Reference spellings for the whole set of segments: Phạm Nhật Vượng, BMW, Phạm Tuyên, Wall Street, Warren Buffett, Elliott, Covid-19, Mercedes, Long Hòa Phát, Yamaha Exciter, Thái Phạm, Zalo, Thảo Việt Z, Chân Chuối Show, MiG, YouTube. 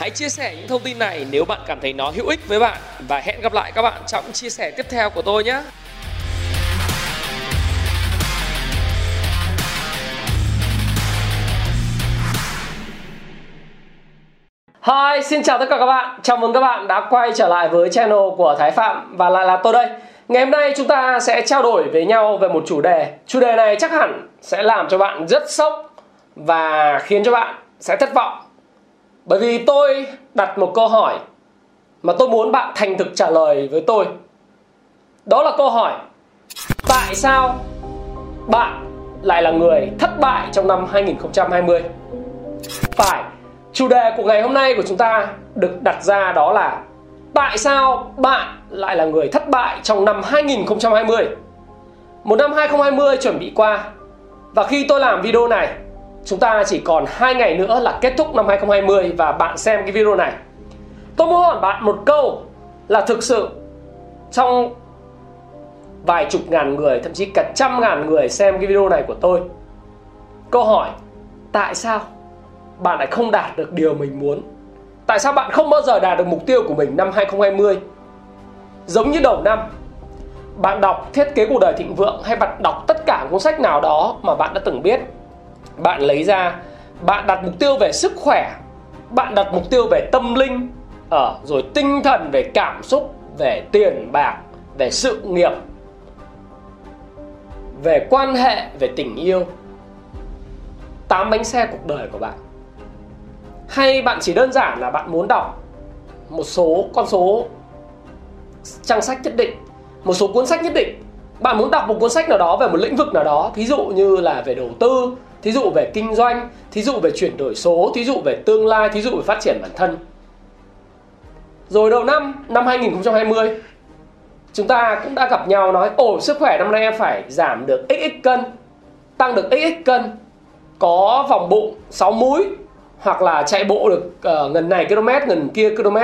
Hãy chia sẻ những thông tin này nếu bạn cảm thấy nó hữu ích với bạn và hẹn gặp lại các bạn trong những chia sẻ tiếp theo của tôi nhé. Hi, xin chào tất cả các bạn. Chào mừng các bạn đã quay trở lại với channel của Thái Phạm và lại là tôi đây. Ngày hôm nay chúng ta sẽ trao đổi với nhau về một chủ đề. Chủ đề này chắc hẳn sẽ làm cho bạn rất sốc và khiến cho bạn sẽ thất vọng. Bởi vì tôi đặt một câu hỏi mà tôi muốn bạn thành thực trả lời với tôi. Đó là câu hỏi: tại sao bạn lại là người thất bại trong năm 2020? Phải, chủ đề của ngày hôm nay của chúng ta được đặt ra đó là tại sao bạn lại là người thất bại trong năm 2020? Một năm 2020 chuẩn bị qua, và khi tôi làm video này, chúng ta chỉ còn 2 ngày nữa là kết thúc năm 2020 và bạn xem cái video này. Tôi muốn hỏi bạn một câu là thực sự trong vài chục ngàn người, thậm chí cả trăm ngàn người xem cái video này của tôi, câu hỏi tại sao bạn lại không đạt được điều mình muốn? Tại sao bạn không bao giờ đạt được mục tiêu của mình năm 2020? Giống như đầu năm, bạn đọc Thiết Kế Cuộc Đời Thịnh Vượng hay bạn đọc tất cả cuốn sách nào đó mà bạn đã từng biết, bạn lấy ra, bạn đặt mục tiêu về sức khỏe, bạn đặt mục tiêu về tâm linh, rồi tinh thần, về cảm xúc, về tiền bạc, về sự nghiệp, về quan hệ, về tình yêu, 8 bánh xe cuộc đời của bạn. Hay bạn chỉ đơn giản là bạn muốn đọc một số con số trang sách nhất định, một số cuốn sách nhất định. Bạn muốn đọc một cuốn sách nào đó về một lĩnh vực nào đó, thí dụ như là về đầu tư, thí dụ về kinh doanh, thí dụ về chuyển đổi số, thí dụ về tương lai, thí dụ về phát triển bản thân. Rồi đầu năm, năm 2020, chúng ta cũng đã gặp nhau nói: ồ, sức khỏe năm nay em phải giảm được XX cân, tăng được XX cân, có vòng bụng 6 múi, hoặc là chạy bộ được ngần này km, ngần kia km,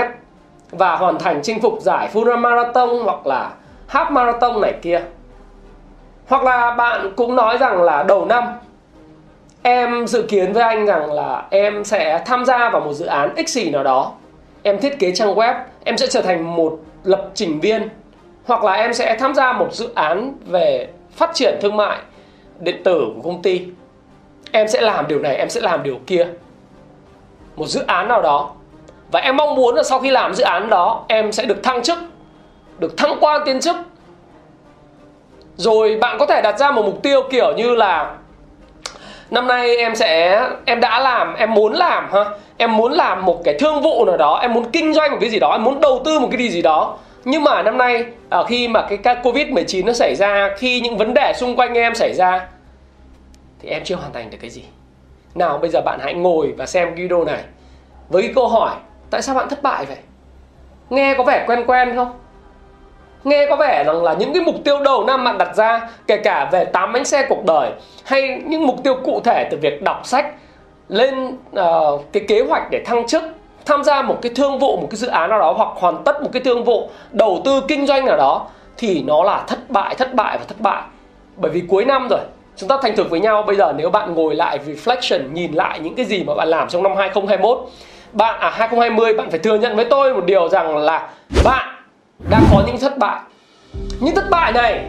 và hoàn thành chinh phục giải full marathon hoặc là half marathon này kia. Hoặc là bạn cũng nói rằng là đầu năm em dự kiến với anh rằng là em sẽ tham gia vào một dự án x gì nào đó, em thiết kế trang web, em sẽ trở thành một lập trình viên, hoặc là em sẽ tham gia một dự án về phát triển thương mại điện tử của công ty, em sẽ làm điều này, em sẽ làm điều kia, một dự án nào đó, và em mong muốn là sau khi làm dự án đó em sẽ được thăng chức, được thăng quan tiến chức. Rồi bạn có thể đặt ra một mục tiêu kiểu như là năm nay em muốn làm một cái thương vụ nào đó, em muốn kinh doanh một cái gì đó, em muốn đầu tư một cái gì đó. Nhưng mà năm nay khi mà cái Covid-19 nó xảy ra, khi những vấn đề xung quanh em xảy ra, thì em chưa hoàn thành được cái gì. Nào bây giờ bạn hãy ngồi và xem cái video này với cái câu hỏi tại sao bạn thất bại vậy? Nghe có vẻ quen quen không? Nghe có vẻ rằng là những cái mục tiêu đầu năm bạn đặt ra, kể cả về 8 bánh xe cuộc đời, hay những mục tiêu cụ thể từ việc đọc sách lên cái kế hoạch để thăng chức, tham gia một cái thương vụ, một cái dự án nào đó, hoặc hoàn tất một cái thương vụ, đầu tư kinh doanh nào đó, thì nó là thất bại. Bởi vì cuối năm rồi. Chúng ta thành thực với nhau, bây giờ nếu bạn ngồi lại reflection, nhìn lại những cái gì mà bạn làm trong năm 2021, 2020, bạn phải thừa nhận với tôi một điều rằng là bạn đang có những thất bại. Những thất bại này,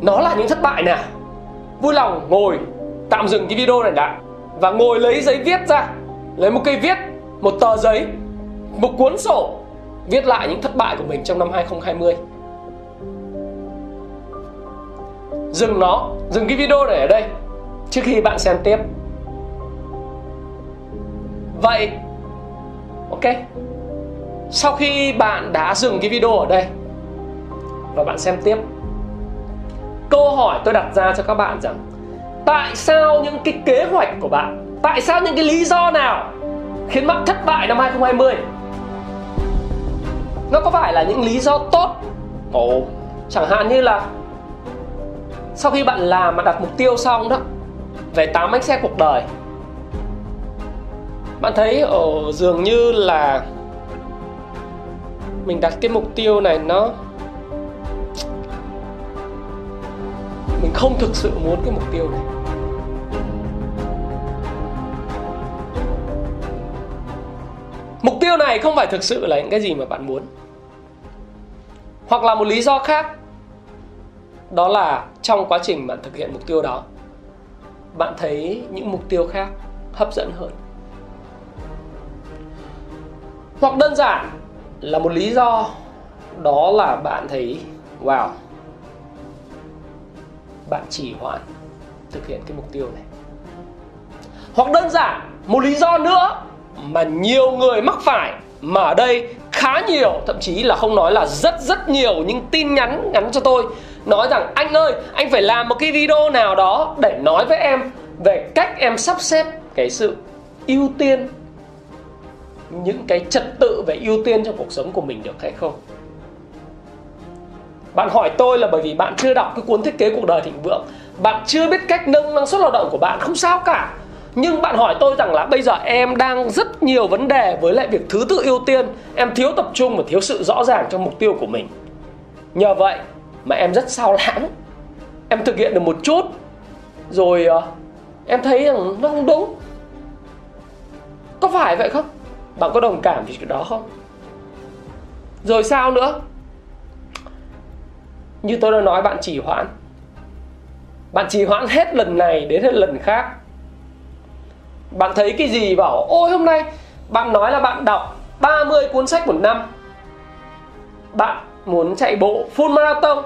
nó là những thất bại nào? Vui lòng ngồi, tạm dừng cái video này đã, và ngồi lấy giấy viết ra, lấy một cây viết, một tờ giấy, một cuốn sổ, viết lại những thất bại của mình trong năm 2020. Dừng cái video này ở đây trước khi bạn xem tiếp. Vậy, ok, sau khi bạn đã dừng cái video ở đây và bạn xem tiếp, câu hỏi tôi đặt ra cho các bạn rằng tại sao những cái kế hoạch của bạn, tại sao những cái lý do nào khiến bạn thất bại năm 2020? Nó có phải là những lý do tốt? Chẳng hạn như là sau khi bạn làm mà đặt mục tiêu xong đó, về 8 bánh xe cuộc đời, bạn thấy dường như là mình đặt cái mục tiêu này nó, mình không thực sự muốn cái mục tiêu này. điều này không phải thực sự là những cái gì mà bạn muốn. Hoặc là một lý do khác, đó là trong quá trình bạn thực hiện mục tiêu đó, bạn thấy những mục tiêu khác hấp dẫn hơn. Hoặc đơn giản là một lý do, đó là bạn thấy wow, bạn trì hoãn thực hiện cái mục tiêu này. Hoặc đơn giản một lý do nữa mà nhiều người mắc phải, mà ở đây khá nhiều, thậm chí là không nói là rất nhiều những tin nhắn nhắn cho tôi nói rằng anh ơi, anh phải làm một cái video nào đó để nói với em về cách em sắp xếp cái sự ưu tiên, những cái trật tự về ưu tiên trong cuộc sống của mình được hay không. Bạn hỏi tôi là bởi vì bạn chưa đọc cái cuốn Thiết kế cuộc đời thịnh vượng, bạn chưa biết cách nâng năng suất lao động của bạn, không sao cả. Nhưng bạn hỏi tôi rằng là bây giờ em đang rất nhiều vấn đề với lại việc thứ tự ưu tiên, em thiếu tập trung và thiếu sự rõ ràng trong mục tiêu của mình. Nhờ vậy mà em rất sao lãng, em thực hiện được một chút rồi em thấy rằng nó không đúng. Có phải vậy không? Bạn có đồng cảm với cái đó không? Rồi sao nữa? Như tôi đã nói, bạn trì hoãn. Bạn trì hoãn hết lần này đến hết lần khác. Bạn thấy cái gì bảo ôi hôm nay bạn nói là bạn đọc 30 cuốn sách một năm, bạn muốn chạy bộ full marathon,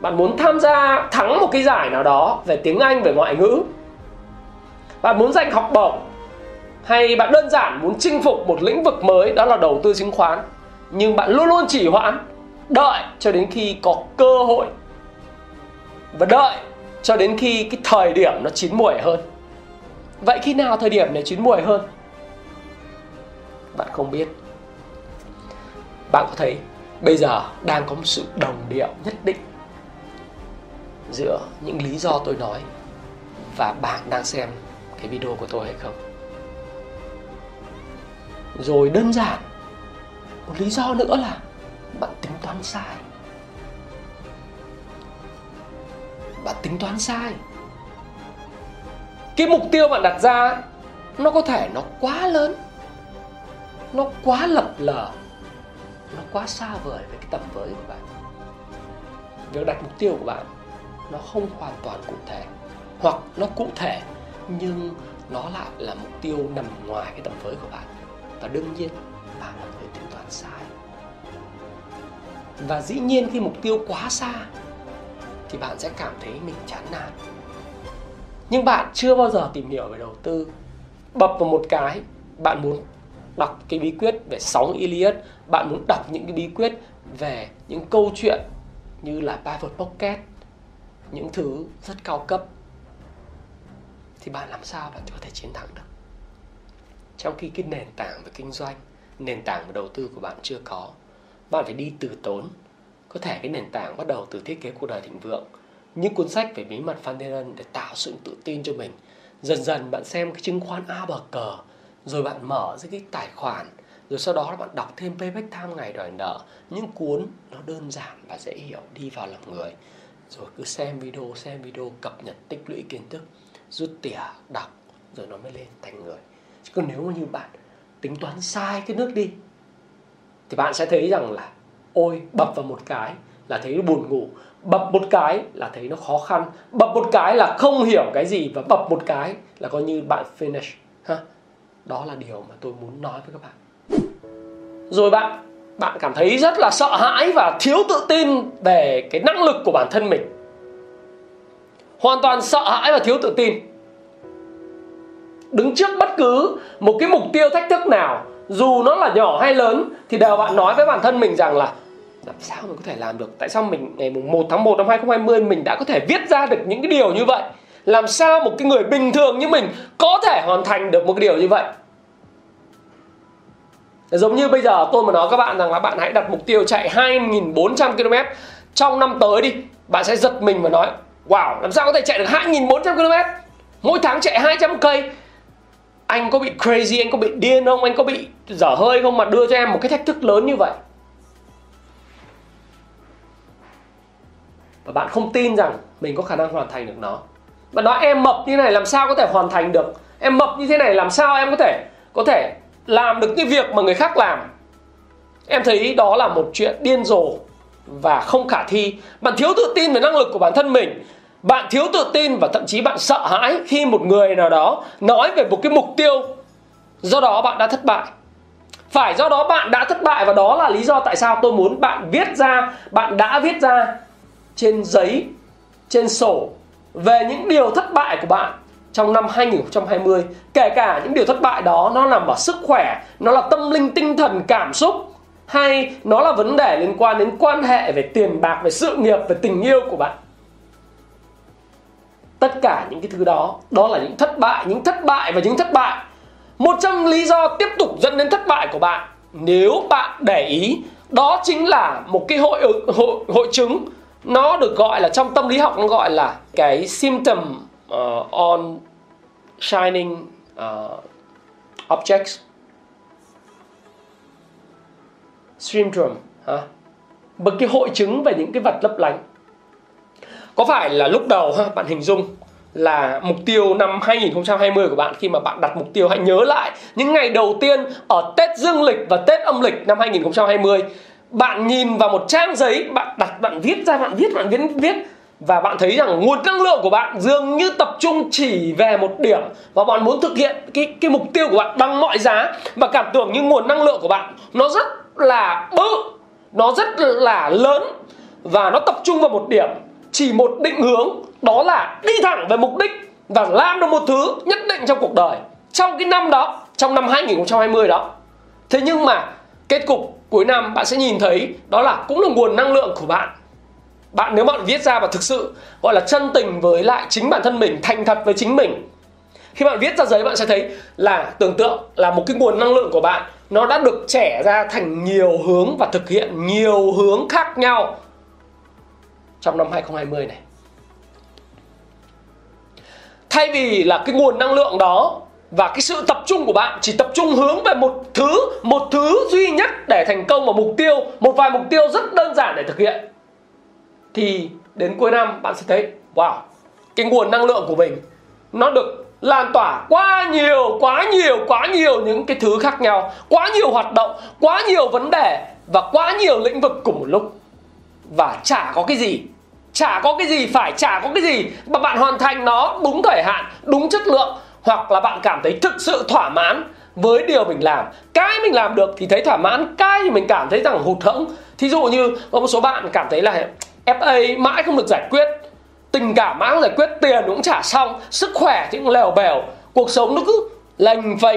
bạn muốn tham gia thắng một cái giải nào đó về tiếng Anh, về ngoại ngữ, bạn muốn giành học bổng, hay bạn đơn giản muốn chinh phục một lĩnh vực mới, đó là đầu tư chứng khoán. Nhưng bạn luôn luôn trì hoãn, đợi cho đến khi có cơ hội và đợi cho đến khi cái thời điểm nó chín muồi hơn. Vậy khi nào thời điểm này chín muồi hơn? Bạn không biết. Bạn có thấy bây giờ đang có một sự đồng điệu nhất định giữa những lý do tôi nói và bạn đang xem cái video của tôi hay không? Rồi đơn giản, một lý do nữa là bạn tính toán sai. Bạn tính toán sai. Cái mục tiêu bạn đặt ra nó có thể nó quá lớn, nó quá lập lờ, nó quá xa vời với cái tầm với của bạn. Việc đặt mục tiêu của bạn nó không hoàn toàn cụ thể, hoặc nó cụ thể nhưng nó lại là mục tiêu nằm ngoài cái tầm với của bạn. Và đương nhiên bạn là người tính toán sai. Và dĩ nhiên khi mục tiêu quá xa thì bạn sẽ cảm thấy mình chán nản. Nhưng bạn chưa bao giờ tìm hiểu về đầu tư, bập vào một cái bạn muốn đọc cái bí quyết về sóng Elliott, bạn muốn đọc những cái bí quyết về những câu chuyện như là Private Pocket, những thứ rất cao cấp, thì bạn làm sao bạn có thể chiến thắng được? Trong khi cái nền tảng về kinh doanh, nền tảng về đầu tư của bạn chưa có, bạn phải đi từ tốn. Có thể cái nền tảng bắt đầu từ Thiết kế cuộc đời thịnh vượng, những cuốn sách về bí mật Phan Đen để tạo sự tự tin cho mình. Dần dần bạn xem cái chứng khoán A bờ cờ, rồi bạn mở ra cái tài khoản, rồi sau đó bạn đọc thêm Payback Time, Ngày Đòi Nợ, những cuốn nó đơn giản và dễ hiểu, đi vào lòng người. Rồi cứ xem video, cập nhật tích lũy kiến thức, rút tỉa đọc, rồi nó mới lên thành người. Chứ còn nếu như bạn tính toán sai cái nước đi thì bạn sẽ thấy rằng là ôi, bập vào một cái là thấy nó buồn ngủ, bập một cái là thấy nó khó khăn, bập một cái là không hiểu cái gì, và bập một cái là coi như bạn finish ha. Đó là điều mà tôi muốn nói với các bạn. Rồi bạn cảm thấy rất là sợ hãi và thiếu tự tin về cái năng lực của bản thân mình. Hoàn toàn sợ hãi và thiếu tự tin. Đứng trước bất cứ một cái mục tiêu thách thức nào, dù nó là nhỏ hay lớn, thì đều bạn nói với bản thân mình rằng là làm sao mình có thể làm được? Tại sao mình ngày 1 tháng 1 năm 2020 mình đã có thể viết ra được những cái điều như vậy? Làm sao một cái người bình thường như mình có thể hoàn thành được một cái điều như vậy? Giống như bây giờ tôi mà nói các bạn rằng là bạn hãy đặt mục tiêu chạy 2.400 km trong năm tới đi, bạn sẽ giật mình và nói wow, làm sao có thể chạy được 2.400 km? Mỗi tháng chạy 200 cây. Anh có bị crazy, anh có bị điên không? Anh có bị dở hơi không mà đưa cho em một cái thách thức lớn như vậy? Và bạn không tin rằng mình có khả năng hoàn thành được nó. Bạn nói em mập như này làm sao có thể hoàn thành được? Em mập như thế này làm sao em có thể làm được cái việc mà người khác làm, em thấy đó là một chuyện điên rồ và không khả thi. Bạn thiếu tự tin về năng lực của bản thân mình, bạn thiếu tự tin và thậm chí bạn sợ hãi khi một người nào đó nói về một cái mục tiêu. Do đó bạn đã thất bại. Phải do đó bạn đã thất bại, và đó là lý do tại sao tôi muốn bạn viết ra, bạn đã viết ra trên giấy, trên sổ về những điều thất bại của bạn trong năm 2020. Kể cả những điều thất bại đó nó nằm ở sức khỏe, nó là tâm linh, tinh thần, cảm xúc, hay nó là vấn đề liên quan đến quan hệ, về tiền bạc, về sự nghiệp, về tình yêu của bạn. Tất cả những cái thứ đó, đó là những thất bại. Một trong lý do tiếp tục dẫn đến thất bại của bạn, nếu bạn để ý, đó chính là một cái hội chứng. Nó được gọi là, trong tâm lý học nó gọi là cái symptom on shining objects syndrome. Một cái hội chứng về những cái vật lấp lánh. Có phải là lúc đầu bạn hình dung là mục tiêu năm 2020 của bạn, khi mà bạn đặt mục tiêu, hãy nhớ lại những ngày đầu tiên ở Tết Dương Lịch và Tết Âm Lịch năm 2020, bạn nhìn vào một trang giấy, bạn viết ra và bạn thấy rằng nguồn năng lượng của bạn dường như tập trung chỉ về một điểm, và bạn muốn thực hiện cái mục tiêu của bạn bằng mọi giá, và cảm tưởng như nguồn năng lượng của bạn nó rất là bự, nó rất là lớn, và nó tập trung vào một điểm, chỉ một định hướng, đó là đi thẳng về mục đích và làm được một thứ nhất định trong cuộc đời, trong cái năm đó, trong năm 2020 đó. Thế nhưng mà kết cục cuối năm bạn sẽ nhìn thấy đó là cũng là nguồn năng lượng của bạn. Bạn nếu bạn viết ra và thực sự gọi là chân tình với lại chính bản thân mình, thành thật với chính mình, khi bạn viết ra giấy bạn sẽ thấy là tưởng tượng là một cái nguồn năng lượng của bạn nó đã được chẻ ra thành nhiều hướng và thực hiện nhiều hướng khác nhau trong năm 2020 này. Thay vì là cái nguồn năng lượng đó và cái sự tập trung của bạn chỉ tập trung hướng về một thứ duy nhất để thành công, một mục tiêu, một vài mục tiêu rất đơn giản để thực hiện, thì đến cuối năm bạn sẽ thấy wow, cái nguồn năng lượng của mình nó được lan tỏa quá nhiều những cái thứ khác nhau, quá nhiều hoạt động, quá nhiều vấn đề và quá nhiều lĩnh vực cùng một lúc. Và chả có cái gì mà bạn hoàn thành nó đúng thời hạn, đúng chất lượng, hoặc là bạn cảm thấy thực sự thỏa mãn với điều mình làm. Cái mình làm được thì thấy thỏa mãn, cái thì mình cảm thấy rằng hụt hẫng. Thí dụ như có một số bạn cảm thấy là FA mãi không được giải quyết, tình cảm mãi không giải quyết, tiền cũng trả xong, sức khỏe thì cũng lèo bèo, cuộc sống nó cứ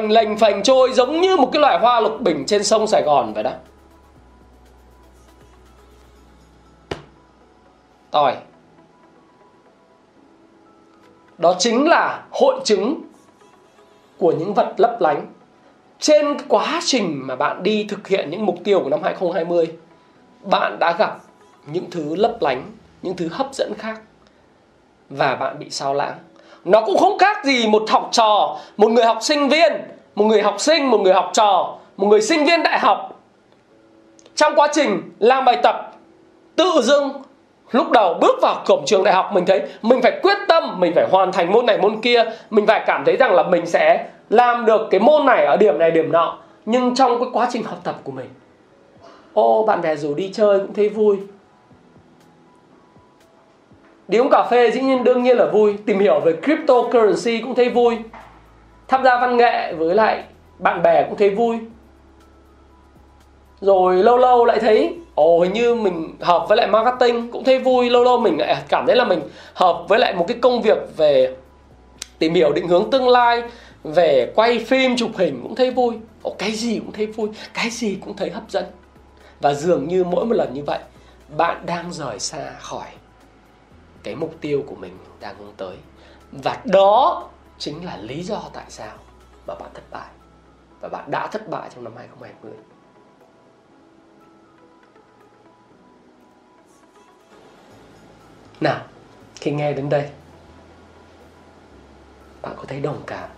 lềnh phềnh trôi giống như một cái loài hoa lục bình trên sông Sài Gòn vậy đó. Đó chính là hội chứng của những vật lấp lánh. Trên quá trình mà bạn đi thực hiện những mục tiêu của năm 2020, bạn đã gặp những thứ lấp lánh, những thứ hấp dẫn khác, và bạn bị sao lãng. Nó cũng không khác gì một học trò, một người học trò, một người sinh viên đại học. Trong quá trình làm bài tập, tự dưng lúc đầu bước vào cổng trường đại học, mình thấy mình phải quyết tâm, mình phải hoàn thành môn này môn kia, mình phải cảm thấy rằng là mình sẽ làm được cái môn này ở điểm này điểm nọ. Nhưng trong cái quá trình học tập của mình, bạn bè rủ đi chơi cũng thấy vui, đi uống cà phê đương nhiên là vui, tìm hiểu về cryptocurrency cũng thấy vui, tham gia văn nghệ với lại bạn bè cũng thấy vui. Rồi lâu lại thấy hình như mình hợp với lại marketing, cũng thấy vui. Lâu mình lại cảm thấy là mình hợp với lại một cái công việc về tìm hiểu định hướng tương lai, về quay phim, chụp hình cũng thấy vui. Cái gì cũng thấy vui, cái gì cũng thấy hấp dẫn. Và dường như mỗi một lần như vậy, bạn đang rời xa khỏi cái mục tiêu của mình đang hướng tới. Và đó chính là lý do tại sao mà bạn thất bại, và bạn đã thất bại trong năm 2020. Nào, khi nghe đến đây, bạn có thấy đồng cảm,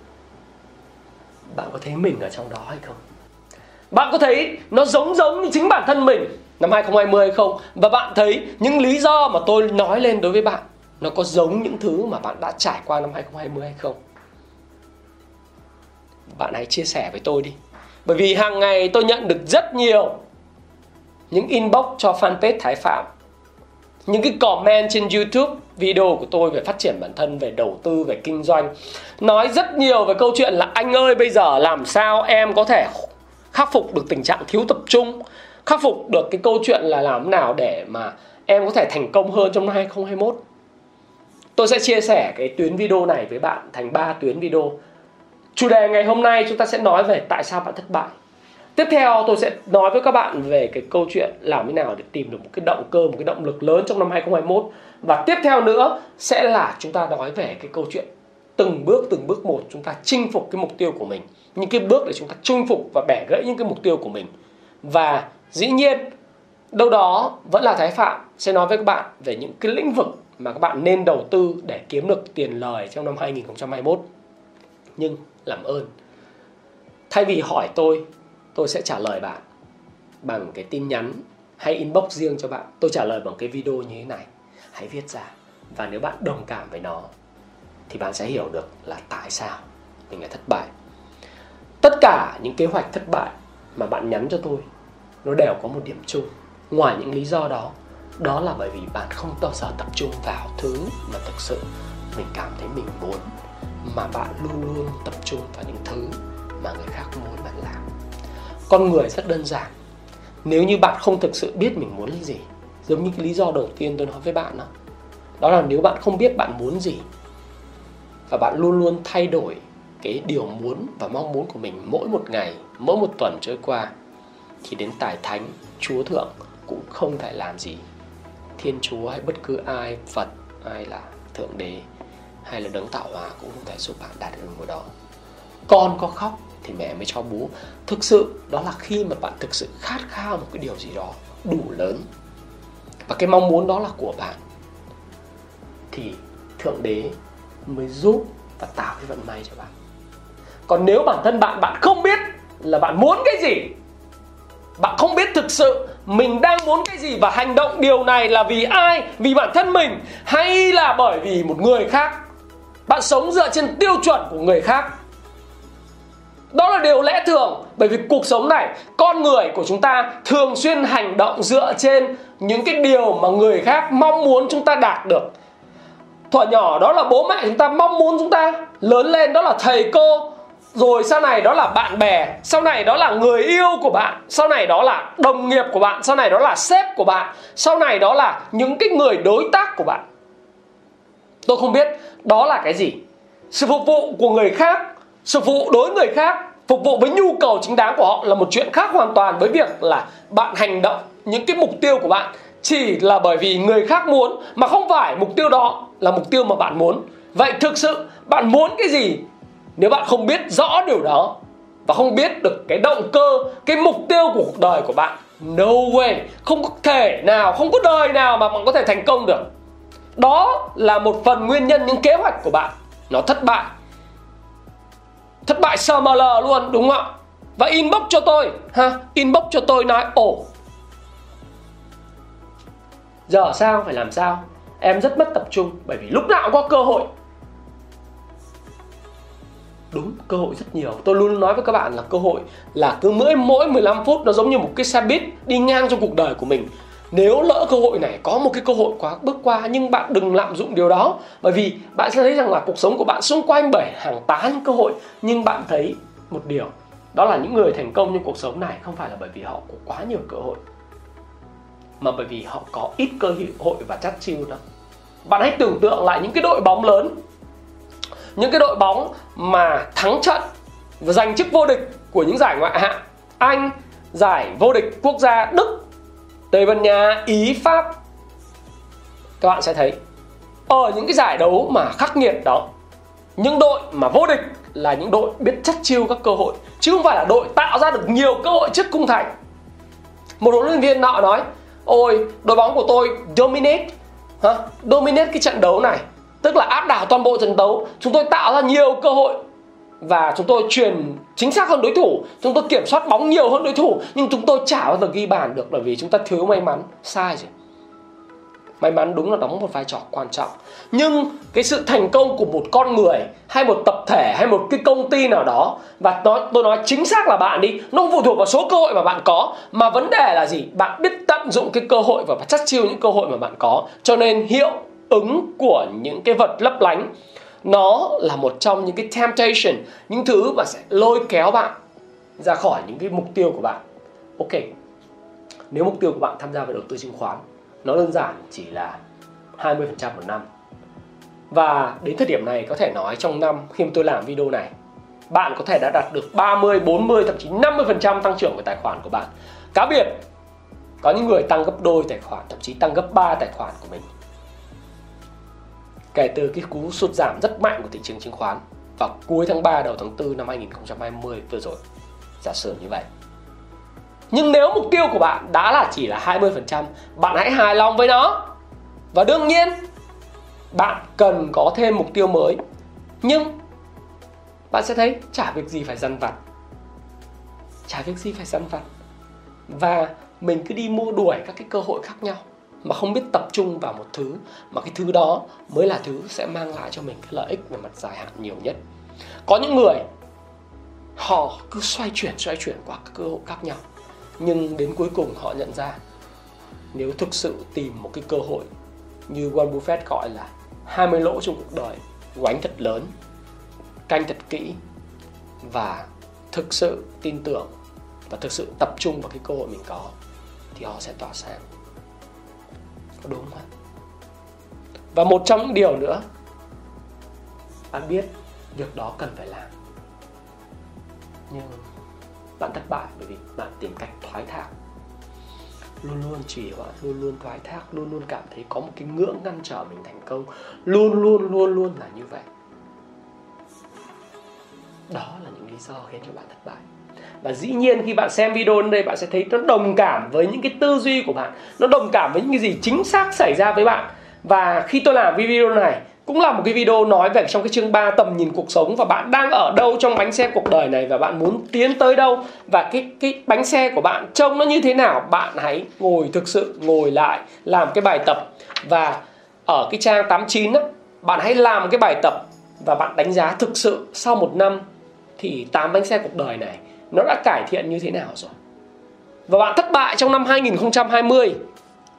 bạn có thấy mình ở trong đó hay không? Bạn có thấy nó giống như chính bản thân mình năm 2020 hay không? Và bạn thấy những lý do mà tôi nói lên đối với bạn, nó có giống những thứ mà bạn đã trải qua năm 2020 hay không? Bạn hãy chia sẻ với tôi đi. Bởi vì hàng ngày tôi nhận được rất nhiều những inbox cho fanpage Thái Phạm, những cái comment trên YouTube video của tôi về phát triển bản thân, về đầu tư, về kinh doanh, nói rất nhiều về câu chuyện là anh ơi bây giờ làm sao em có thể khắc phục được tình trạng thiếu tập trung, khắc phục được cái câu chuyện là làm nào để mà em có thể thành công hơn trong năm 2021. Tôi sẽ chia sẻ cái tuyến video này với bạn thành 3 tuyến video. Chủ đề ngày hôm nay chúng ta sẽ nói về tại sao bạn thất bại. Tiếp theo tôi sẽ nói với các bạn về cái câu chuyện làm thế nào để tìm được một cái động cơ, một cái động lực lớn trong năm 2021. Và tiếp theo nữa sẽ là chúng ta nói về cái câu chuyện từng bước một chúng ta chinh phục cái mục tiêu của mình, những cái bước để chúng ta chinh phục và bẻ gãy những cái mục tiêu của mình. Và dĩ nhiên đâu đó vẫn là Thái Phạm sẽ nói với các bạn về những cái lĩnh vực mà các bạn nên đầu tư để kiếm được tiền lời trong năm 2021. Nhưng làm ơn, thay vì hỏi tôi sẽ trả lời bạn bằng cái tin nhắn hay inbox riêng cho bạn. Tôi trả lời bằng cái video như thế này. Hãy viết ra, và nếu bạn đồng cảm với nó thì bạn sẽ hiểu được là tại sao mình lại thất bại. Tất cả những kế hoạch thất bại mà bạn nhắn cho tôi, nó đều có một điểm chung. Ngoài những lý do đó, đó là bởi vì bạn không bao giờ tập trung vào thứ mà thực sự mình cảm thấy mình muốn, mà bạn luôn luôn tập trung vào những thứ mà người khác muốn bạn làm. Con người rất đơn giản. Nếu như bạn không thực sự biết mình muốn gì, giống như cái lý do đầu tiên tôi nói với bạn đó, đó là nếu bạn không biết bạn muốn gì và bạn luôn luôn thay đổi cái điều muốn và mong muốn của mình mỗi một ngày, mỗi một tuần trôi qua, thì đến Tài Thánh, Chúa Thượng cũng không thể làm gì. Thiên Chúa hay bất cứ ai, Phật hay là Thượng Đế hay là Đấng Tạo Hóa cũng không thể giúp bạn đạt được điều đó. Con có khóc thì mẹ mới cho bú. Thực sự đó là khi mà bạn thực sự khát khao một cái điều gì đó đủ lớn và cái mong muốn đó là của bạn, thì Thượng Đế mới giúp và tạo cái vận may cho bạn. Còn nếu bản thân bạn không biết là bạn muốn cái gì, bạn không biết thực sự mình đang muốn cái gì và hành động điều này là vì ai, vì bản thân mình hay là bởi vì một người khác, bạn sống dựa trên tiêu chuẩn của người khác, đó là điều lẽ thường. Bởi vì cuộc sống này, con người của chúng ta thường xuyên hành động dựa trên những cái điều mà người khác mong muốn chúng ta đạt được. Thuở nhỏ đó là bố mẹ chúng ta mong muốn chúng ta, lớn lên đó là thầy cô, rồi sau này đó là bạn bè, sau này đó là người yêu của bạn, sau này đó là đồng nghiệp của bạn, sau này đó là sếp của bạn, sau này đó là những cái người đối tác của bạn. Tôi không biết đó là cái gì. Sự phục vụ của người khác, sự phục vụ đối người khác, phục vụ với nhu cầu chính đáng của họ là một chuyện khác hoàn toàn với việc là bạn hành động những cái mục tiêu của bạn chỉ là bởi vì người khác muốn, mà không phải mục tiêu đó là mục tiêu mà bạn muốn. Vậy thực sự bạn muốn cái gì? Nếu bạn không biết rõ điều đó và không biết được cái động cơ, cái mục tiêu của cuộc đời của bạn, no way, không có thể nào, không có đời nào mà bạn có thể thành công được. Đó là một phần nguyên nhân những kế hoạch của bạn nó thất bại. Thất bại sờ mờ lờ luôn, đúng không ạ? Và inbox cho tôi inbox cho tôi nói ồ, giờ sao, phải làm sao, em rất mất tập trung bởi vì lúc nào cũng có cơ hội. Đúng, cơ hội rất nhiều. Tôi luôn nói với các bạn là cơ hội là cứ mỗi 15 phút nó giống như một cái xe buýt đi ngang trong cuộc đời của mình. Nếu lỡ cơ hội này, có một cái cơ hội quá bước qua, nhưng bạn đừng lạm dụng điều đó. Bởi vì bạn sẽ thấy rằng là cuộc sống của bạn xung quanh bởi hàng tá những cơ hội. Nhưng bạn thấy một điều, đó là những người thành công trong cuộc sống này không phải là bởi vì họ có quá nhiều cơ hội, mà bởi vì họ có ít cơ hội và chắt chiu đó. Bạn hãy tưởng tượng lại những cái đội bóng lớn, những cái đội bóng mà thắng trận và giành chức vô địch của những giải ngoại hạng Anh, giải vô địch quốc gia Đức, Tây Ban Nha, Ý, Pháp. Các bạn sẽ thấy ở những cái giải đấu mà khắc nghiệt đó, những đội mà vô địch là những đội biết chắt chiu các cơ hội, chứ không phải là đội tạo ra được nhiều cơ hội trước khung thành. Một huấn luyện viên nọ nói: ôi, đội bóng của tôi dominate cái trận đấu này, tức là áp đảo toàn bộ trận đấu. Chúng tôi tạo ra nhiều cơ hội và chúng tôi truyền chính xác hơn đối thủ, chúng tôi kiểm soát bóng nhiều hơn đối thủ, nhưng chúng tôi chả bao giờ ghi bàn được, bởi vì chúng ta thiếu may mắn. Sai rồi. May mắn đúng là đóng một vai trò quan trọng. Nhưng cái sự thành công của một con người hay một tập thể hay một cái công ty nào đó, và tôi nói chính xác là bạn đi, nó không phụ thuộc vào số cơ hội mà bạn có, mà vấn đề là gì? Bạn biết tận dụng cái cơ hội và chắt chiu những cơ hội mà bạn có. Cho nên hiệu ứng của những cái vật lấp lánh nó là một trong những cái temptation, những thứ mà sẽ lôi kéo bạn ra khỏi những cái mục tiêu của bạn. Ok, nếu mục tiêu của bạn tham gia vào đầu tư chứng khoán, nó đơn giản chỉ là 20% một năm. Và đến thời điểm này có thể nói trong năm khi mà tôi làm video này, bạn có thể đã đạt được 30, 40, thậm chí 50% tăng trưởng về tài khoản của bạn. Cá biệt, có những người tăng gấp đôi tài khoản, thậm chí tăng gấp 3 tài khoản của mình kể từ cái cú sụt giảm rất mạnh của thị trường chứng khoán vào cuối tháng 3 đầu tháng 4 năm 2020 vừa rồi. Giả sử như vậy. Nhưng nếu mục tiêu của bạn đã là chỉ là 20%, bạn hãy hài lòng với nó. Và đương nhiên, bạn cần có thêm mục tiêu mới. Nhưng bạn sẽ thấy chả việc gì phải dằn vặt. Chả việc gì phải dằn vặt. Và mình cứ đi mua đuổi các cái cơ hội khác nhau mà không biết tập trung vào một thứ, mà cái thứ đó mới là thứ sẽ mang lại cho mình cái lợi ích về mặt dài hạn nhiều nhất. Có những người họ cứ xoay chuyển qua các cơ hội khác nhau, nhưng đến cuối cùng họ nhận ra nếu thực sự tìm một cái cơ hội như Warren Buffett gọi là 20 lỗ trong cuộc đời, quánh thật lớn, canh thật kỹ và thực sự tin tưởng và thực sự tập trung vào cái cơ hội mình có thì họ sẽ tỏa sáng. Đúng không? Và một trong những điều nữa, bạn biết việc đó cần phải làm, nhưng bạn thất bại bởi vì bạn tìm cách thoái thác. Luôn luôn trì hoãn, luôn luôn thoái thác, luôn luôn cảm thấy có một cái ngưỡng ngăn trở mình thành công. Luôn luôn là như vậy. Đó là những lý do khiến cho bạn thất bại. Và dĩ nhiên khi bạn xem video đến đây, bạn sẽ thấy nó đồng cảm với những cái tư duy của bạn, nó đồng cảm với những cái gì chính xác xảy ra với bạn. Và khi tôi làm video này cũng là một cái video nói về trong cái chương 3 tầm nhìn cuộc sống, và bạn đang ở đâu trong bánh xe cuộc đời này và bạn muốn tiến tới đâu, và cái bánh xe của bạn trông nó như thế nào. Bạn hãy thực sự ngồi lại làm cái bài tập, và ở cái trang 89 á, bạn hãy làm cái bài tập và bạn đánh giá thực sự sau một năm thì 8 bánh xe cuộc đời này nó đã cải thiện như thế nào rồi. Và bạn thất bại trong năm 2020,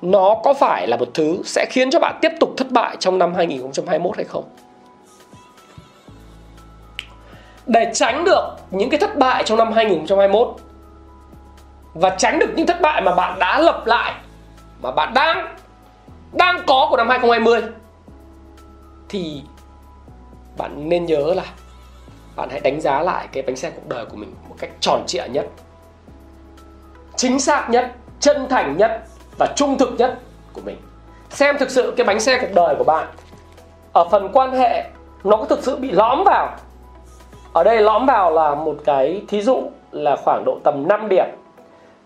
nó có phải là một thứ sẽ khiến cho bạn tiếp tục thất bại trong năm 2021 hay không? Để tránh được những cái thất bại trong năm 2021 và tránh được những thất bại mà bạn đã lặp lại, mà bạn đang có của năm 2020, thì bạn nên nhớ là bạn hãy đánh giá lại cái bánh xe cuộc đời của mình một cách tròn trịa nhất, chính xác nhất, chân thành nhất và trung thực nhất của mình. Xem thực sự cái bánh xe cuộc đời của bạn ở phần quan hệ nó có thực sự bị lõm vào. Ở đây lõm vào là một cái thí dụ là khoảng độ tầm 5 điểm.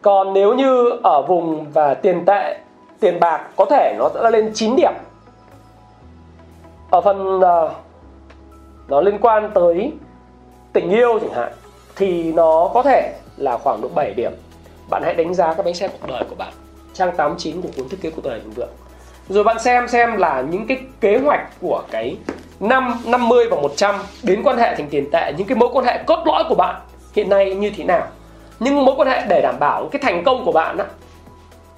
Còn nếu như ở vùng và tiền tệ, tiền bạc có thể nó sẽ lên 9 điểm. Ở phần nó liên quan tới tình yêu chẳng hạn thì nó có thể là khoảng độ 7 điểm. Bạn hãy đánh giá các bánh xe cuộc đời của bạn, trang 89 của cuốn Thiết kế cuộc đời Phạm Vượng. Rồi bạn xem là những cái kế hoạch của cái năm 50 và 100 đến quan hệ thành tiền tệ, những cái mối quan hệ cốt lõi của bạn hiện nay như thế nào, những mối quan hệ để đảm bảo cái thành công của bạn đó,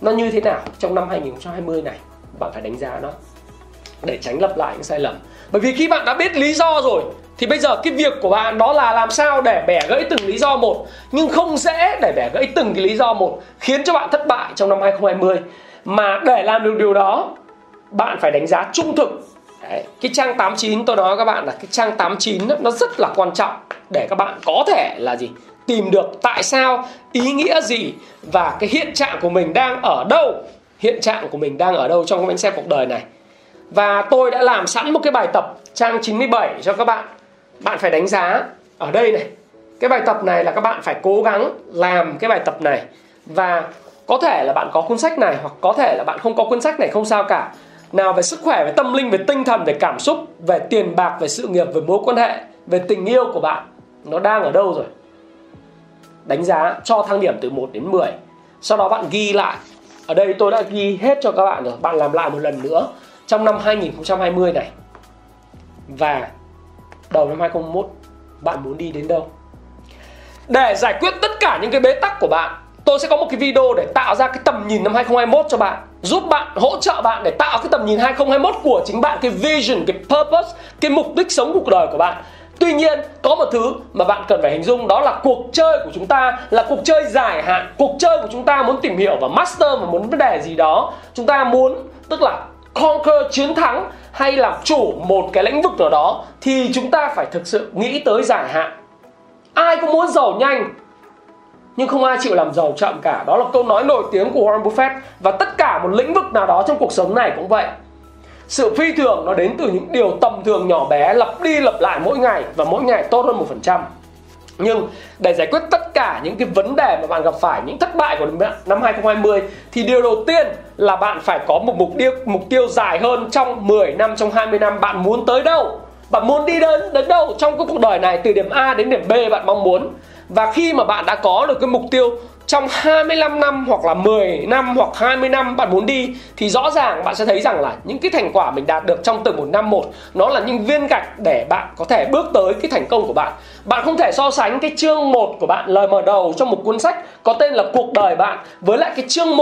nó như thế nào trong năm 2020 này. Bạn phải đánh giá nó để tránh lặp lại những sai lầm. Bởi vì khi bạn đã biết lý do rồi thì bây giờ cái việc của bạn đó là làm sao để bẻ gãy từng lý do một. Nhưng không dễ để bẻ gãy từng cái lý do một khiến cho bạn thất bại trong năm 2020. Mà để làm được điều đó, bạn phải đánh giá trung thực. Đấy, cái trang 89 tôi nói các bạn là cái trang 89 nó rất là quan trọng để các bạn có thể là gì, tìm được tại sao, ý nghĩa gì và cái hiện trạng của mình đang ở đâu. Hiện trạng của mình đang ở đâu trong cái bánh xe cuộc đời này. Và tôi đã làm sẵn một cái bài tập trang 97 cho các bạn. Bạn phải đánh giá ở đây này. Cái bài tập này là các bạn phải cố gắng làm cái bài tập này. Và có thể là bạn có cuốn sách này, hoặc có thể là bạn không có cuốn sách này, không sao cả. Nào về sức khỏe, về tâm linh, về tinh thần, về cảm xúc, về tiền bạc, về sự nghiệp, về mối quan hệ, về tình yêu của bạn, nó đang ở đâu rồi. Đánh giá cho thang điểm từ 1 đến 10. Sau đó bạn ghi lại Ở đây tôi đã ghi hết cho các bạn rồi. Bạn làm lại một lần nữa. Trong năm 2020 này và đầu năm 2021, bạn muốn đi đến đâu? Để giải quyết tất cả những cái bế tắc của bạn, tôi sẽ có một cái video để tạo ra cái tầm nhìn năm 2021 cho bạn, giúp bạn, hỗ trợ bạn để tạo cái tầm nhìn 2021 của chính bạn, cái vision, cái purpose, cái mục đích sống cuộc đời của bạn. Tuy nhiên, có một thứ mà bạn cần phải hình dung, đó là cuộc chơi của chúng ta là cuộc chơi dài hạn. Cuộc chơi của chúng ta muốn tìm hiểu và master và muốn vấn đề gì đó. Chúng ta muốn, tức là conquer, chiến thắng hay làm chủ một cái lĩnh vực nào đó, thì chúng ta phải thực sự nghĩ tới dài hạn. Ai cũng muốn giàu nhanh, nhưng không ai chịu làm giàu chậm cả. Đó là câu nói nổi tiếng của Warren Buffett. Và tất cả một lĩnh vực nào đó trong cuộc sống này cũng vậy. Sự phi thường nó đến từ những điều tầm thường nhỏ bé, lặp đi lặp lại mỗi ngày, và mỗi ngày tốt hơn 1%. Nhưng để giải quyết tất cả những cái vấn đề mà bạn gặp phải, những thất bại của năm 2020, thì điều đầu tiên là bạn phải có một mục tiêu dài hơn. Trong 10 năm, trong 20 năm bạn muốn tới đâu? Bạn muốn đi đến đâu trong cái cuộc đời này, từ điểm A đến điểm B bạn mong muốn. Và khi mà bạn đã có được cái mục tiêu trong 25 năm hoặc là 10 năm hoặc 20 năm bạn muốn đi, thì rõ ràng bạn sẽ thấy rằng là những cái thành quả mình đạt được trong từng một năm một, nó là những viên gạch để bạn có thể bước tới cái thành công của bạn. Bạn không thể so sánh cái chương 1 của bạn, lời mở đầu trong một cuốn sách có tên là Cuộc đời bạn, với lại cái chương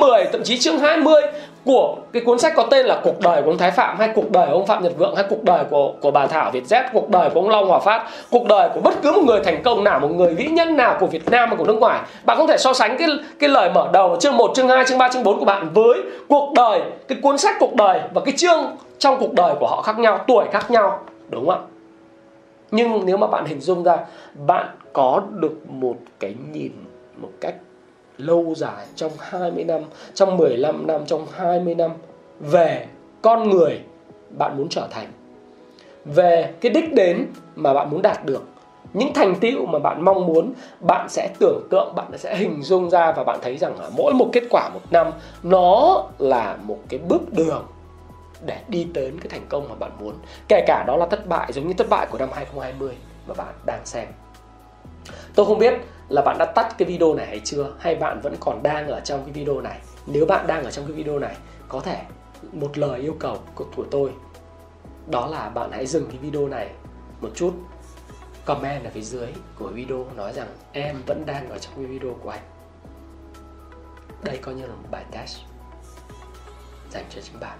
10, thậm chí chương 20 của cái cuốn sách có tên là Cuộc đời của ông Thái Phạm, hay Cuộc đời của ông Phạm Nhật Vượng, hay Cuộc đời của bà Thảo Việt Z, Cuộc đời của ông Long Hòa Phát, Cuộc đời của bất cứ một người thành công nào, một người vĩ nhân nào của Việt Nam và của nước ngoài. Bạn không thể so sánh cái lời mở đầu chương 1, chương 2, chương 3, chương 4 của bạn với cuộc đời, cái cuốn sách Cuộc đời và cái chương trong cuộc đời của họ khác nhau, tuổi khác nhau, đúng không ạ? Nhưng nếu mà bạn hình dung ra, bạn có được một cái nhìn một cách lâu dài trong 20 năm, trong 15 năm, trong 20 năm về con người bạn muốn trở thành, về cái đích đến mà bạn muốn đạt được, những thành tựu mà bạn mong muốn, bạn sẽ tưởng tượng, bạn sẽ hình dung ra, và bạn thấy rằng là mỗi một kết quả một năm nó là một cái bước đường để đi đến cái thành công mà bạn muốn, kể cả đó là thất bại, giống như thất bại của năm 2020 mà bạn đang xem. Tôi không biết là bạn đã tắt cái video này hay chưa, hay bạn vẫn còn đang ở trong cái video này. Nếu bạn đang ở trong cái video này, có thể một lời yêu cầu của tôi, đó là bạn hãy dừng cái video này một chút, comment ở phía dưới của video nói rằng em vẫn đang ở trong cái video của anh. Đây coi như là một bài test dành cho chính bạn,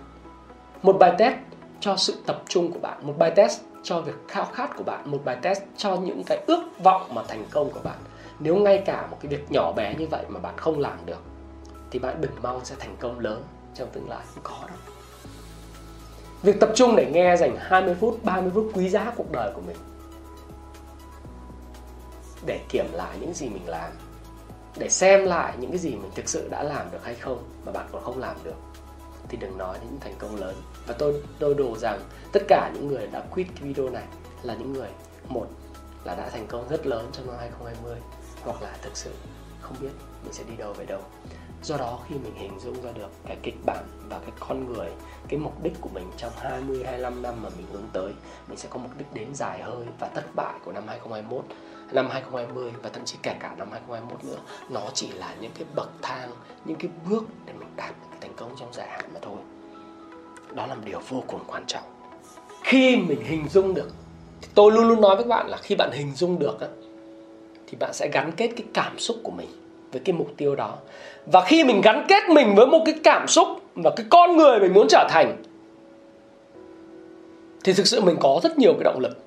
một bài test cho sự tập trung của bạn, một bài test cho việc khao khát của bạn, một bài test cho những cái ước vọng mà thành công của bạn. Nếu ngay cả một cái việc nhỏ bé như vậy mà bạn không làm được, thì bạn đừng mong sẽ thành công lớn trong tương lai, không có đâu. Việc tập trung để nghe, dành 20 phút, 30 phút quý giá cuộc đời của mình để kiểm lại những gì mình làm, để xem lại những cái gì mình thực sự đã làm được hay không, mà bạn còn không làm được, thì đừng nói đến những thành công lớn. Và tôi đồ rằng tất cả những người đã quit cái video này là những người, một là đã thành công rất lớn trong năm 2020, hoặc là thực sự không biết mình sẽ đi đâu về đâu. Do đó khi mình hình dung ra được cái kịch bản và cái con người, cái mục đích của mình trong 20-25 năm mà mình hướng tới, mình sẽ có mục đích đến dài hơi, và thất bại của năm 2021, năm 2020 và thậm chí kể cả năm 2021 nữa, nó chỉ là những cái bậc thang, những cái bước để mình đạt được cái thành công trong dài hạn mà thôi. Đó là một điều vô cùng quan trọng. Khi mình hình dung được, tôi luôn luôn nói với các bạn là khi bạn hình dung được thì bạn sẽ gắn kết cái cảm xúc của mình với cái mục tiêu đó. Và khi mình gắn kết mình với một cái cảm xúc và cái con người mình muốn trở thành, thì thực sự mình có rất nhiều cái động lực.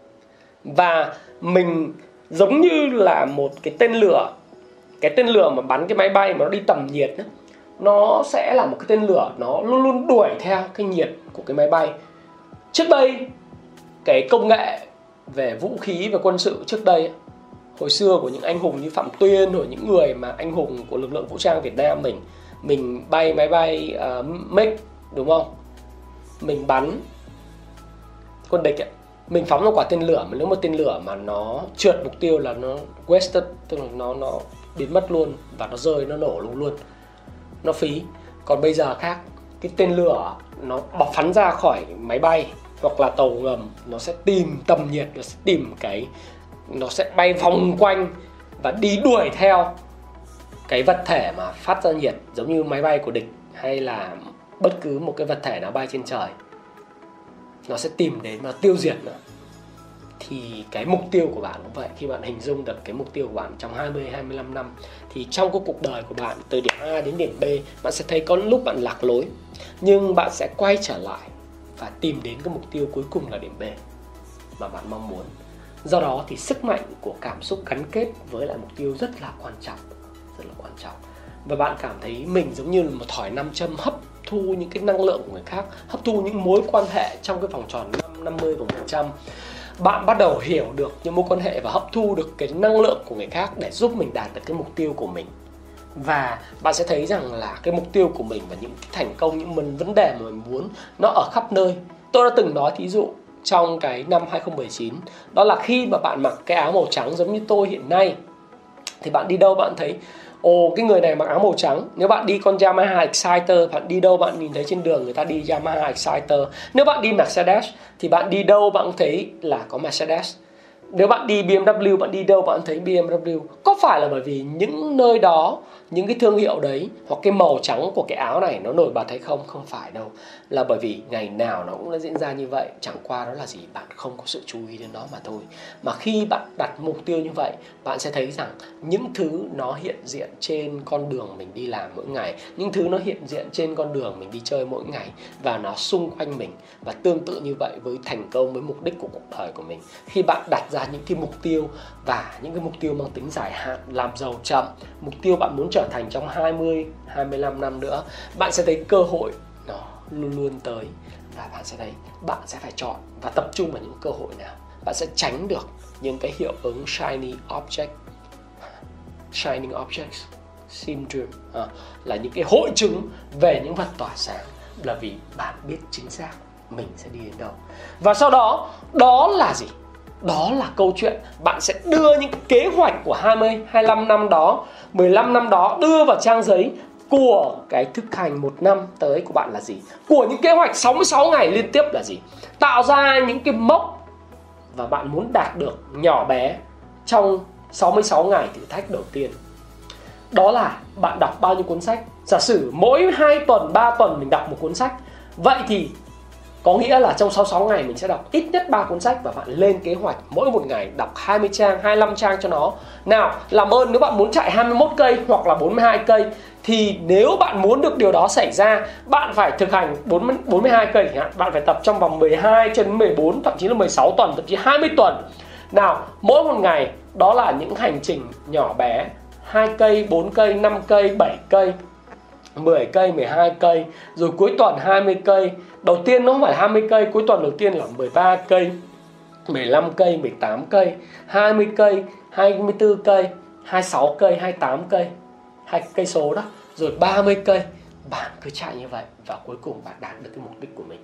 Và mình giống như là một cái tên lửa. Cái tên lửa mà bắn cái máy bay mà nó đi tầm nhiệt, nó sẽ là một cái tên lửa, nó luôn luôn đuổi theo cái nhiệt của cái máy bay. Trước đây, cái công nghệ về vũ khí và quân sự trước đây, hồi xưa của những anh hùng như Phạm Tuyên, rồi những người mà anh hùng của lực lượng vũ trang Việt Nam mình bay máy bay MiG, đúng không? Mình bắn quân địch, mình phóng một quả tên lửa, mà nếu một tên lửa mà nó trượt mục tiêu là nó wasted, tức là nó biến mất luôn, và nó rơi, nó nổ luôn, nó phí. Còn bây giờ khác, cái tên lửa nó bọc phắn ra khỏi máy bay hoặc là tàu ngầm, nó sẽ tìm tầm nhiệt, nó sẽ tìm nó sẽ bay vòng quanh và đi đuổi theo cái vật thể mà phát ra nhiệt giống như máy bay của địch hay là bất cứ một cái vật thể nào bay trên trời, nó sẽ tìm đến và tiêu diệt nó. Thì cái mục tiêu của bạn cũng vậy, khi bạn hình dung được cái mục tiêu của bạn trong 20-25 năm thì trong cái cuộc đời của bạn từ điểm A đến điểm B, bạn sẽ thấy có lúc bạn lạc lối nhưng bạn sẽ quay trở lại và tìm đến cái mục tiêu cuối cùng là điểm B mà bạn mong muốn. Do đó thì sức mạnh của cảm xúc gắn kết với lại mục tiêu rất là quan trọng, rất là quan trọng. Và bạn cảm thấy mình giống như là một thỏi nam châm hấp thu những cái năng lượng của người khác, hấp thu những mối quan hệ trong cái vòng tròn 50%. Bạn bắt đầu hiểu được những mối quan hệ và hấp thu được cái năng lượng của người khác để giúp mình đạt được cái mục tiêu của mình. Và bạn sẽ thấy rằng là cái mục tiêu của mình và những thành công, những vấn đề mà mình muốn nó ở khắp nơi. Tôi đã từng nói thí dụ trong cái năm 2019, đó là khi mà bạn mặc cái áo màu trắng giống như tôi hiện nay thì bạn đi đâu bạn thấy ồ, cái người này mặc áo màu trắng. Nếu bạn đi con Yamaha Exciter, bạn đi đâu bạn nhìn thấy trên đường người ta đi Yamaha Exciter. Nếu bạn đi Mercedes thì bạn đi đâu bạn cũng thấy là có Mercedes. Nếu bạn đi BMW, bạn đi đâu bạn thấy BMW. Có phải là bởi vì những nơi đó, những cái thương hiệu đấy hoặc cái màu trắng của cái áo này nó nổi bật hay không? Không phải đâu. Là bởi vì ngày nào nó cũng đã diễn ra như vậy. Chẳng qua đó là gì? Bạn không có sự chú ý đến nó mà thôi. Mà khi bạn đặt mục tiêu như vậy, bạn sẽ thấy rằng những thứ nó hiện diện trên con đường mình đi làm mỗi ngày, những thứ nó hiện diện trên con đường mình đi chơi mỗi ngày, và nó xung quanh mình. Và tương tự như vậy với thành công, với mục đích của cuộc đời của mình. Khi bạn đặt ra những cái mục tiêu và những cái mục tiêu mang tính dài hạn, làm giàu chậm, mục tiêu bạn muốn trở thành trong 20-25 năm nữa, bạn sẽ thấy cơ hội nó luôn luôn tới. Và bạn sẽ thấy bạn sẽ phải chọn và tập trung vào những cơ hội nào. Bạn sẽ tránh được những cái hiệu ứng shining objects syndrome, là những cái hội chứng về những vật tỏa sáng, là vì bạn biết chính xác mình sẽ đi đến đâu. Và sau đó, đó là gì? Đó là câu chuyện bạn sẽ đưa những kế hoạch của 20-25 năm đó, 15 năm đó đưa vào trang giấy. Của cái thực hành một năm tới của bạn là gì? Của những kế hoạch 66 ngày liên tiếp là gì? Tạo ra những cái mốc và bạn muốn đạt được nhỏ bé trong 66 ngày thử thách đầu tiên. Đó là bạn đọc bao nhiêu cuốn sách? Giả sử mỗi 2 tuần, 3 tuần mình đọc một cuốn sách. Vậy thì có nghĩa là trong 66 ngày mình sẽ đọc ít nhất 3 cuốn sách. Và bạn lên kế hoạch mỗi một ngày đọc 20 trang, 25 trang cho nó. Nào, làm ơn nếu bạn muốn chạy 21 cây hoặc là 42 cây thì nếu bạn muốn được điều đó xảy ra, bạn phải thực hành 42 cây chẳng hạn. Bạn phải tập trong vòng 12 cho đến 14, thậm chí là 16 tuần, thậm chí 20 tuần. Nào, mỗi một ngày đó là những hành trình nhỏ bé, 2 cây, 4 cây, 5 cây, 7 cây, 10 cây, 12 cây, rồi cuối tuần 20 cây. Đầu tiên nó không phải 20 cây, cuối tuần đầu tiên là 13 cây, 15 cây, 18 cây, 20 cây, 24 cây, 26 cây, 28 cây, 2 cây số đó, rồi 30 cây. Bạn cứ chạy như vậy và cuối cùng bạn đạt được cái mục đích của mình.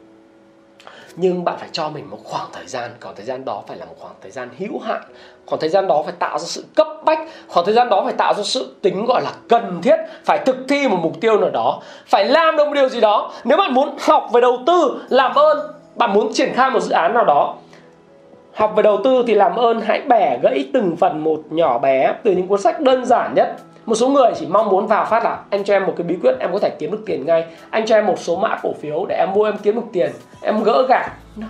Nhưng bạn phải cho mình một khoảng thời gian. Khoảng thời gian đó phải là một khoảng thời gian hữu hạn. Khoảng thời gian đó phải tạo ra sự cấp bách. Khoảng thời gian đó phải tạo ra sự tính gọi là cần thiết. Phải thực thi một mục tiêu nào đó, phải làm được một điều gì đó. Nếu bạn muốn học về đầu tư, làm ơn bạn muốn triển khai một dự án nào đó, học về đầu tư thì làm ơn hãy bẻ gãy từng phần một nhỏ bé từ những cuốn sách đơn giản nhất. Một số người chỉ mong muốn vào phát là anh cho em một cái bí quyết em có thể kiếm được tiền ngay, anh cho em một số mã cổ phiếu để em mua em kiếm được tiền, em gỡ gạc. No,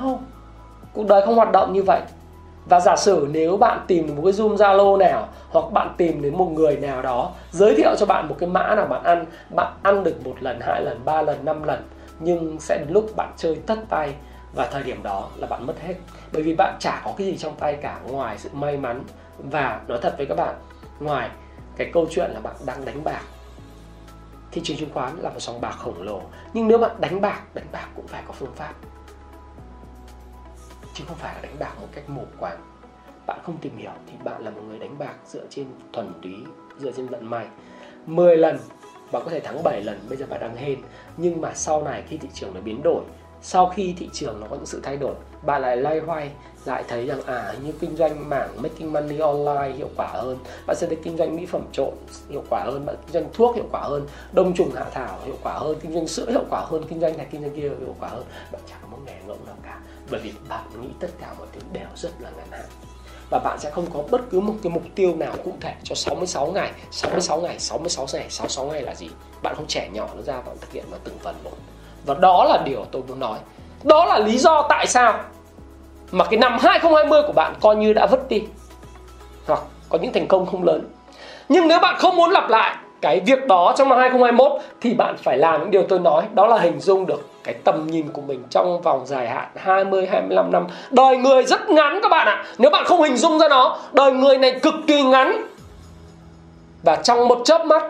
cuộc đời không hoạt động như vậy. Và giả sử nếu bạn tìm một cái Zoom Zalo nào hoặc bạn tìm đến một người nào đó giới thiệu cho bạn một cái mã nào bạn ăn được 1 lần, 2 lần, 3 lần, 5 lần, nhưng sẽ đến lúc bạn chơi tất tay và thời điểm đó là bạn mất hết. Bởi vì bạn chả có cái gì trong tay cả ngoài sự may mắn và nói thật với các bạn, ngoài cái câu chuyện là bạn đang đánh bạc. Thị trường chứng khoán là một sòng bạc khổng lồ, nhưng nếu bạn đánh bạc cũng phải có phương pháp, chứ không phải là đánh bạc một cách mù quáng. Bạn không tìm hiểu thì bạn là một người đánh bạc dựa trên thuần túy, dựa trên vận may. 10 lần bạn có thể thắng 7 lần, bây giờ bạn đang hên. Nhưng mà sau này khi thị trường nó biến đổi, sau khi thị trường nó có những sự thay đổi, bạn lại loay hoay, lại thấy rằng như kinh doanh mảng making money online hiệu quả hơn, bạn sẽ thấy kinh doanh mỹ phẩm trộn hiệu quả hơn, bạn kinh doanh thuốc hiệu quả hơn, đông trùng hạ thảo hiệu quả hơn, kinh doanh sữa hiệu quả hơn, kinh doanh này kinh doanh kia hiệu quả hơn. Bạn chẳng có một nghề ngỗng nào cả, bởi vì bạn nghĩ tất cả mọi thứ đều rất là ngắn hạn. và bạn sẽ không có bất cứ một cái mục tiêu nào cụ thể cho 66 ngày là gì. Bạn không chẻ nhỏ nó ra và bạn thực hiện vào từng phần một. Và đó là điều tôi muốn nói. Đó là lý do tại sao mà cái năm 2020 của bạn coi như đã vứt đi, hoặc có những thành công không lớn. Nhưng nếu bạn không muốn lặp lại cái việc đó trong năm 2021 thì bạn phải làm những điều tôi nói. Đó là hình dung được cái tầm nhìn của mình trong vòng dài hạn 20-25 năm. Đời người rất ngắn các bạn ạ. Nếu bạn không hình dung ra nó, đời người này cực kỳ ngắn. Và trong một chớp mắt,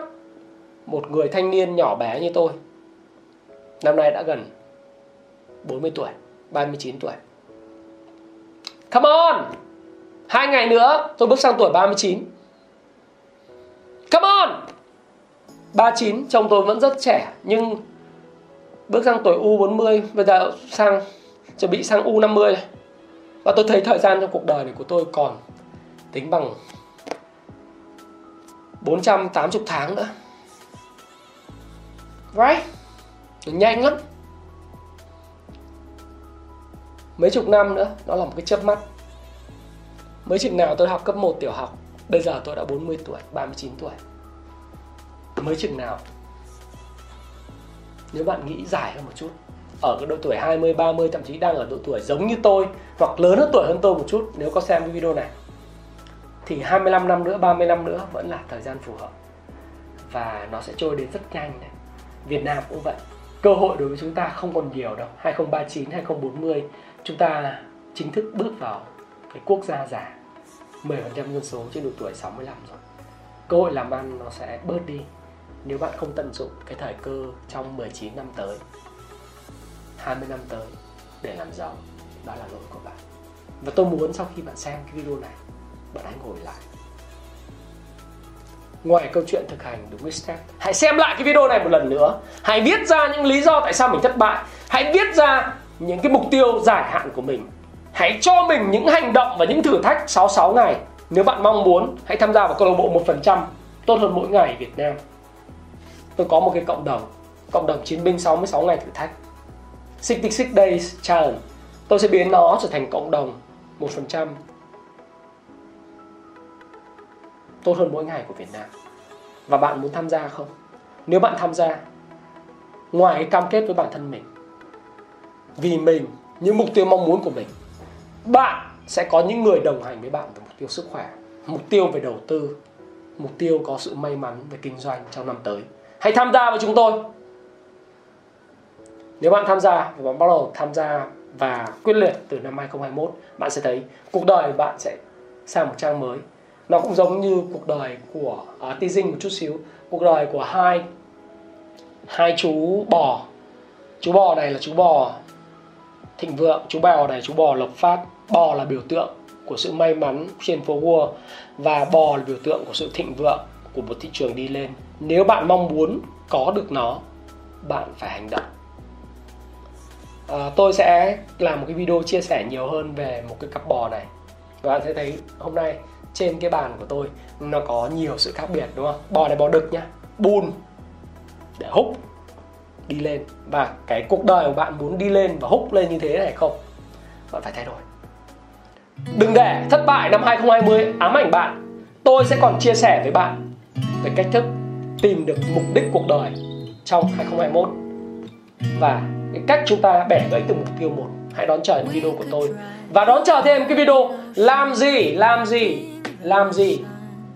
một người thanh niên nhỏ bé như tôi năm nay đã gần 40 tuổi, 39 tuổi. Come on, 2 ngày nữa tôi bước sang tuổi 39. Come on, 39 chồng tôi vẫn rất trẻ, nhưng bước sang tuổi U40, bây giờ sang chuẩn bị sang U50. Và tôi thấy thời gian trong cuộc đời này của tôi còn tính bằng 480 tháng nữa. Right? Nó nhanh lắm. Mấy chục năm nữa, nó là một cái chớp mắt. Mấy chừng nào tôi học cấp 1 tiểu học, bây giờ tôi đã 40 tuổi, 39 tuổi. Mấy chừng nào? Nếu bạn nghĩ dài hơn một chút, ở cái độ tuổi 20, 30, thậm chí đang ở độ tuổi giống như tôi hoặc lớn hơn tuổi hơn tôi một chút, nếu có xem cái video này, thì 25 năm nữa, 30 năm nữa vẫn là thời gian phù hợp. Và nó sẽ trôi đến rất nhanh này. Việt Nam cũng vậy. Cơ hội đối với chúng ta không còn nhiều đâu. 2039, 2040 chúng ta chính thức bước vào cái quốc gia già, 10% dân số trên độ tuổi 65 rồi. Cơ hội làm ăn nó sẽ bớt đi nếu bạn không tận dụng cái thời cơ trong 19 năm tới, 20 năm tới để làm giàu. Đó là lỗi của bạn. Và tôi muốn sau khi bạn xem cái video này, bạn hãy ngồi lại. Ngoài câu chuyện thực hành đúng với step, hãy xem lại cái video này một lần nữa. Hãy viết ra những lý do tại sao mình thất bại. Hãy viết ra những cái mục tiêu dài hạn của mình. Hãy cho mình những hành động và những thử thách 66 ngày. Nếu bạn mong muốn, hãy tham gia vào câu lạc bộ 1% tốt hơn mỗi ngày Việt Nam. Tôi có một cái cộng đồng chiến binh 66 ngày thử thách, 66 Days Challenge. Tôi sẽ biến nó trở thành cộng đồng 1% tốt hơn mỗi ngày của Việt Nam. Và bạn muốn tham gia không? Nếu bạn tham gia, ngoài cái cam kết với bản thân mình, vì mình, những mục tiêu mong muốn của mình, bạn sẽ có những người đồng hành với bạn về mục tiêu sức khỏe, mục tiêu về đầu tư, mục tiêu có sự may mắn về kinh doanh trong năm tới. Hãy tham gia với chúng tôi. Nếu bạn tham gia và bạn bắt đầu tham gia và quyết liệt từ năm 2021, bạn sẽ thấy cuộc đời bạn sẽ sang một trang mới. Nó cũng giống như cuộc đời của Ti Dinh một chút xíu. Cuộc đời của hai chú bò. Chú bò này là chú bò thịnh vượng, chú bò này chú bò lộc phát. Bò là biểu tượng của sự may mắn trên phố Wall, và bò là biểu tượng của sự thịnh vượng của một thị trường đi lên. Nếu bạn mong muốn có được nó, bạn phải hành động. Tôi sẽ làm một cái video chia sẻ nhiều hơn về một cái cặp bò này. Và bạn sẽ thấy hôm nay trên cái bàn của tôi nó có nhiều sự khác biệt, đúng không? Bò này bò đực nhá, bùn để húc đi lên. Và cái cuộc đời của bạn muốn đi lên và húc lên như thế này không? Bạn phải thay đổi. Đừng để thất bại năm 2020 ám ảnh bạn. Tôi sẽ còn chia sẻ với bạn về cách thức tìm được mục đích cuộc đời trong 2021 và cái cách chúng ta bẻ gãy từ mục tiêu 1. Hãy đón chờ những video của tôi và đón chờ thêm cái video làm gì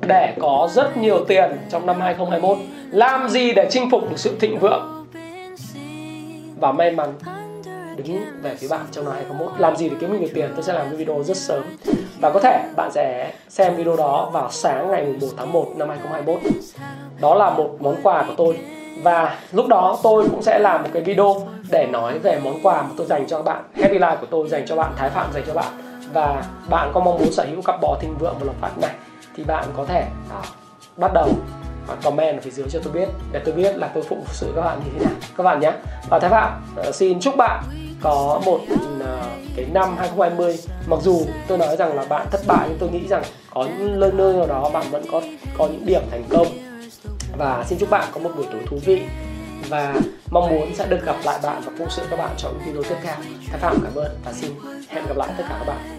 để có rất nhiều tiền trong năm 2021, làm gì để chinh phục được sự thịnh vượng và may mắn đứng về phía bạn trong năm 2021, làm gì để kiếm được tiền. Tôi sẽ làm cái video rất sớm và có thể bạn sẽ xem video đó vào sáng ngày 1/1/2021. Đó là một món quà của tôi, và lúc đó tôi cũng sẽ làm một cái video để nói về món quà mà tôi dành cho các bạn, Happy Life của tôi dành cho bạn, Thái Phạm dành cho bạn. Và bạn có mong muốn sở hữu cặp bò thịnh vượng và lộc phát này thì bạn có thể bắt đầu comment ở phía dưới cho tôi biết, để tôi biết là tôi phụng sự các bạn như thế nào các bạn nhé. Và Thái Phạm xin chúc bạn có một cái năm 2020, mặc dù tôi nói rằng là bạn thất bại, nhưng tôi nghĩ rằng có những nơi nào đó bạn vẫn có những điểm thành công. Và xin chúc bạn có một buổi tối thú vị và mong muốn sẽ được gặp lại bạn và phụng sự các bạn trong những video tiếp theo. Thái Phạm cảm ơn và xin hẹn gặp lại tất cả các bạn.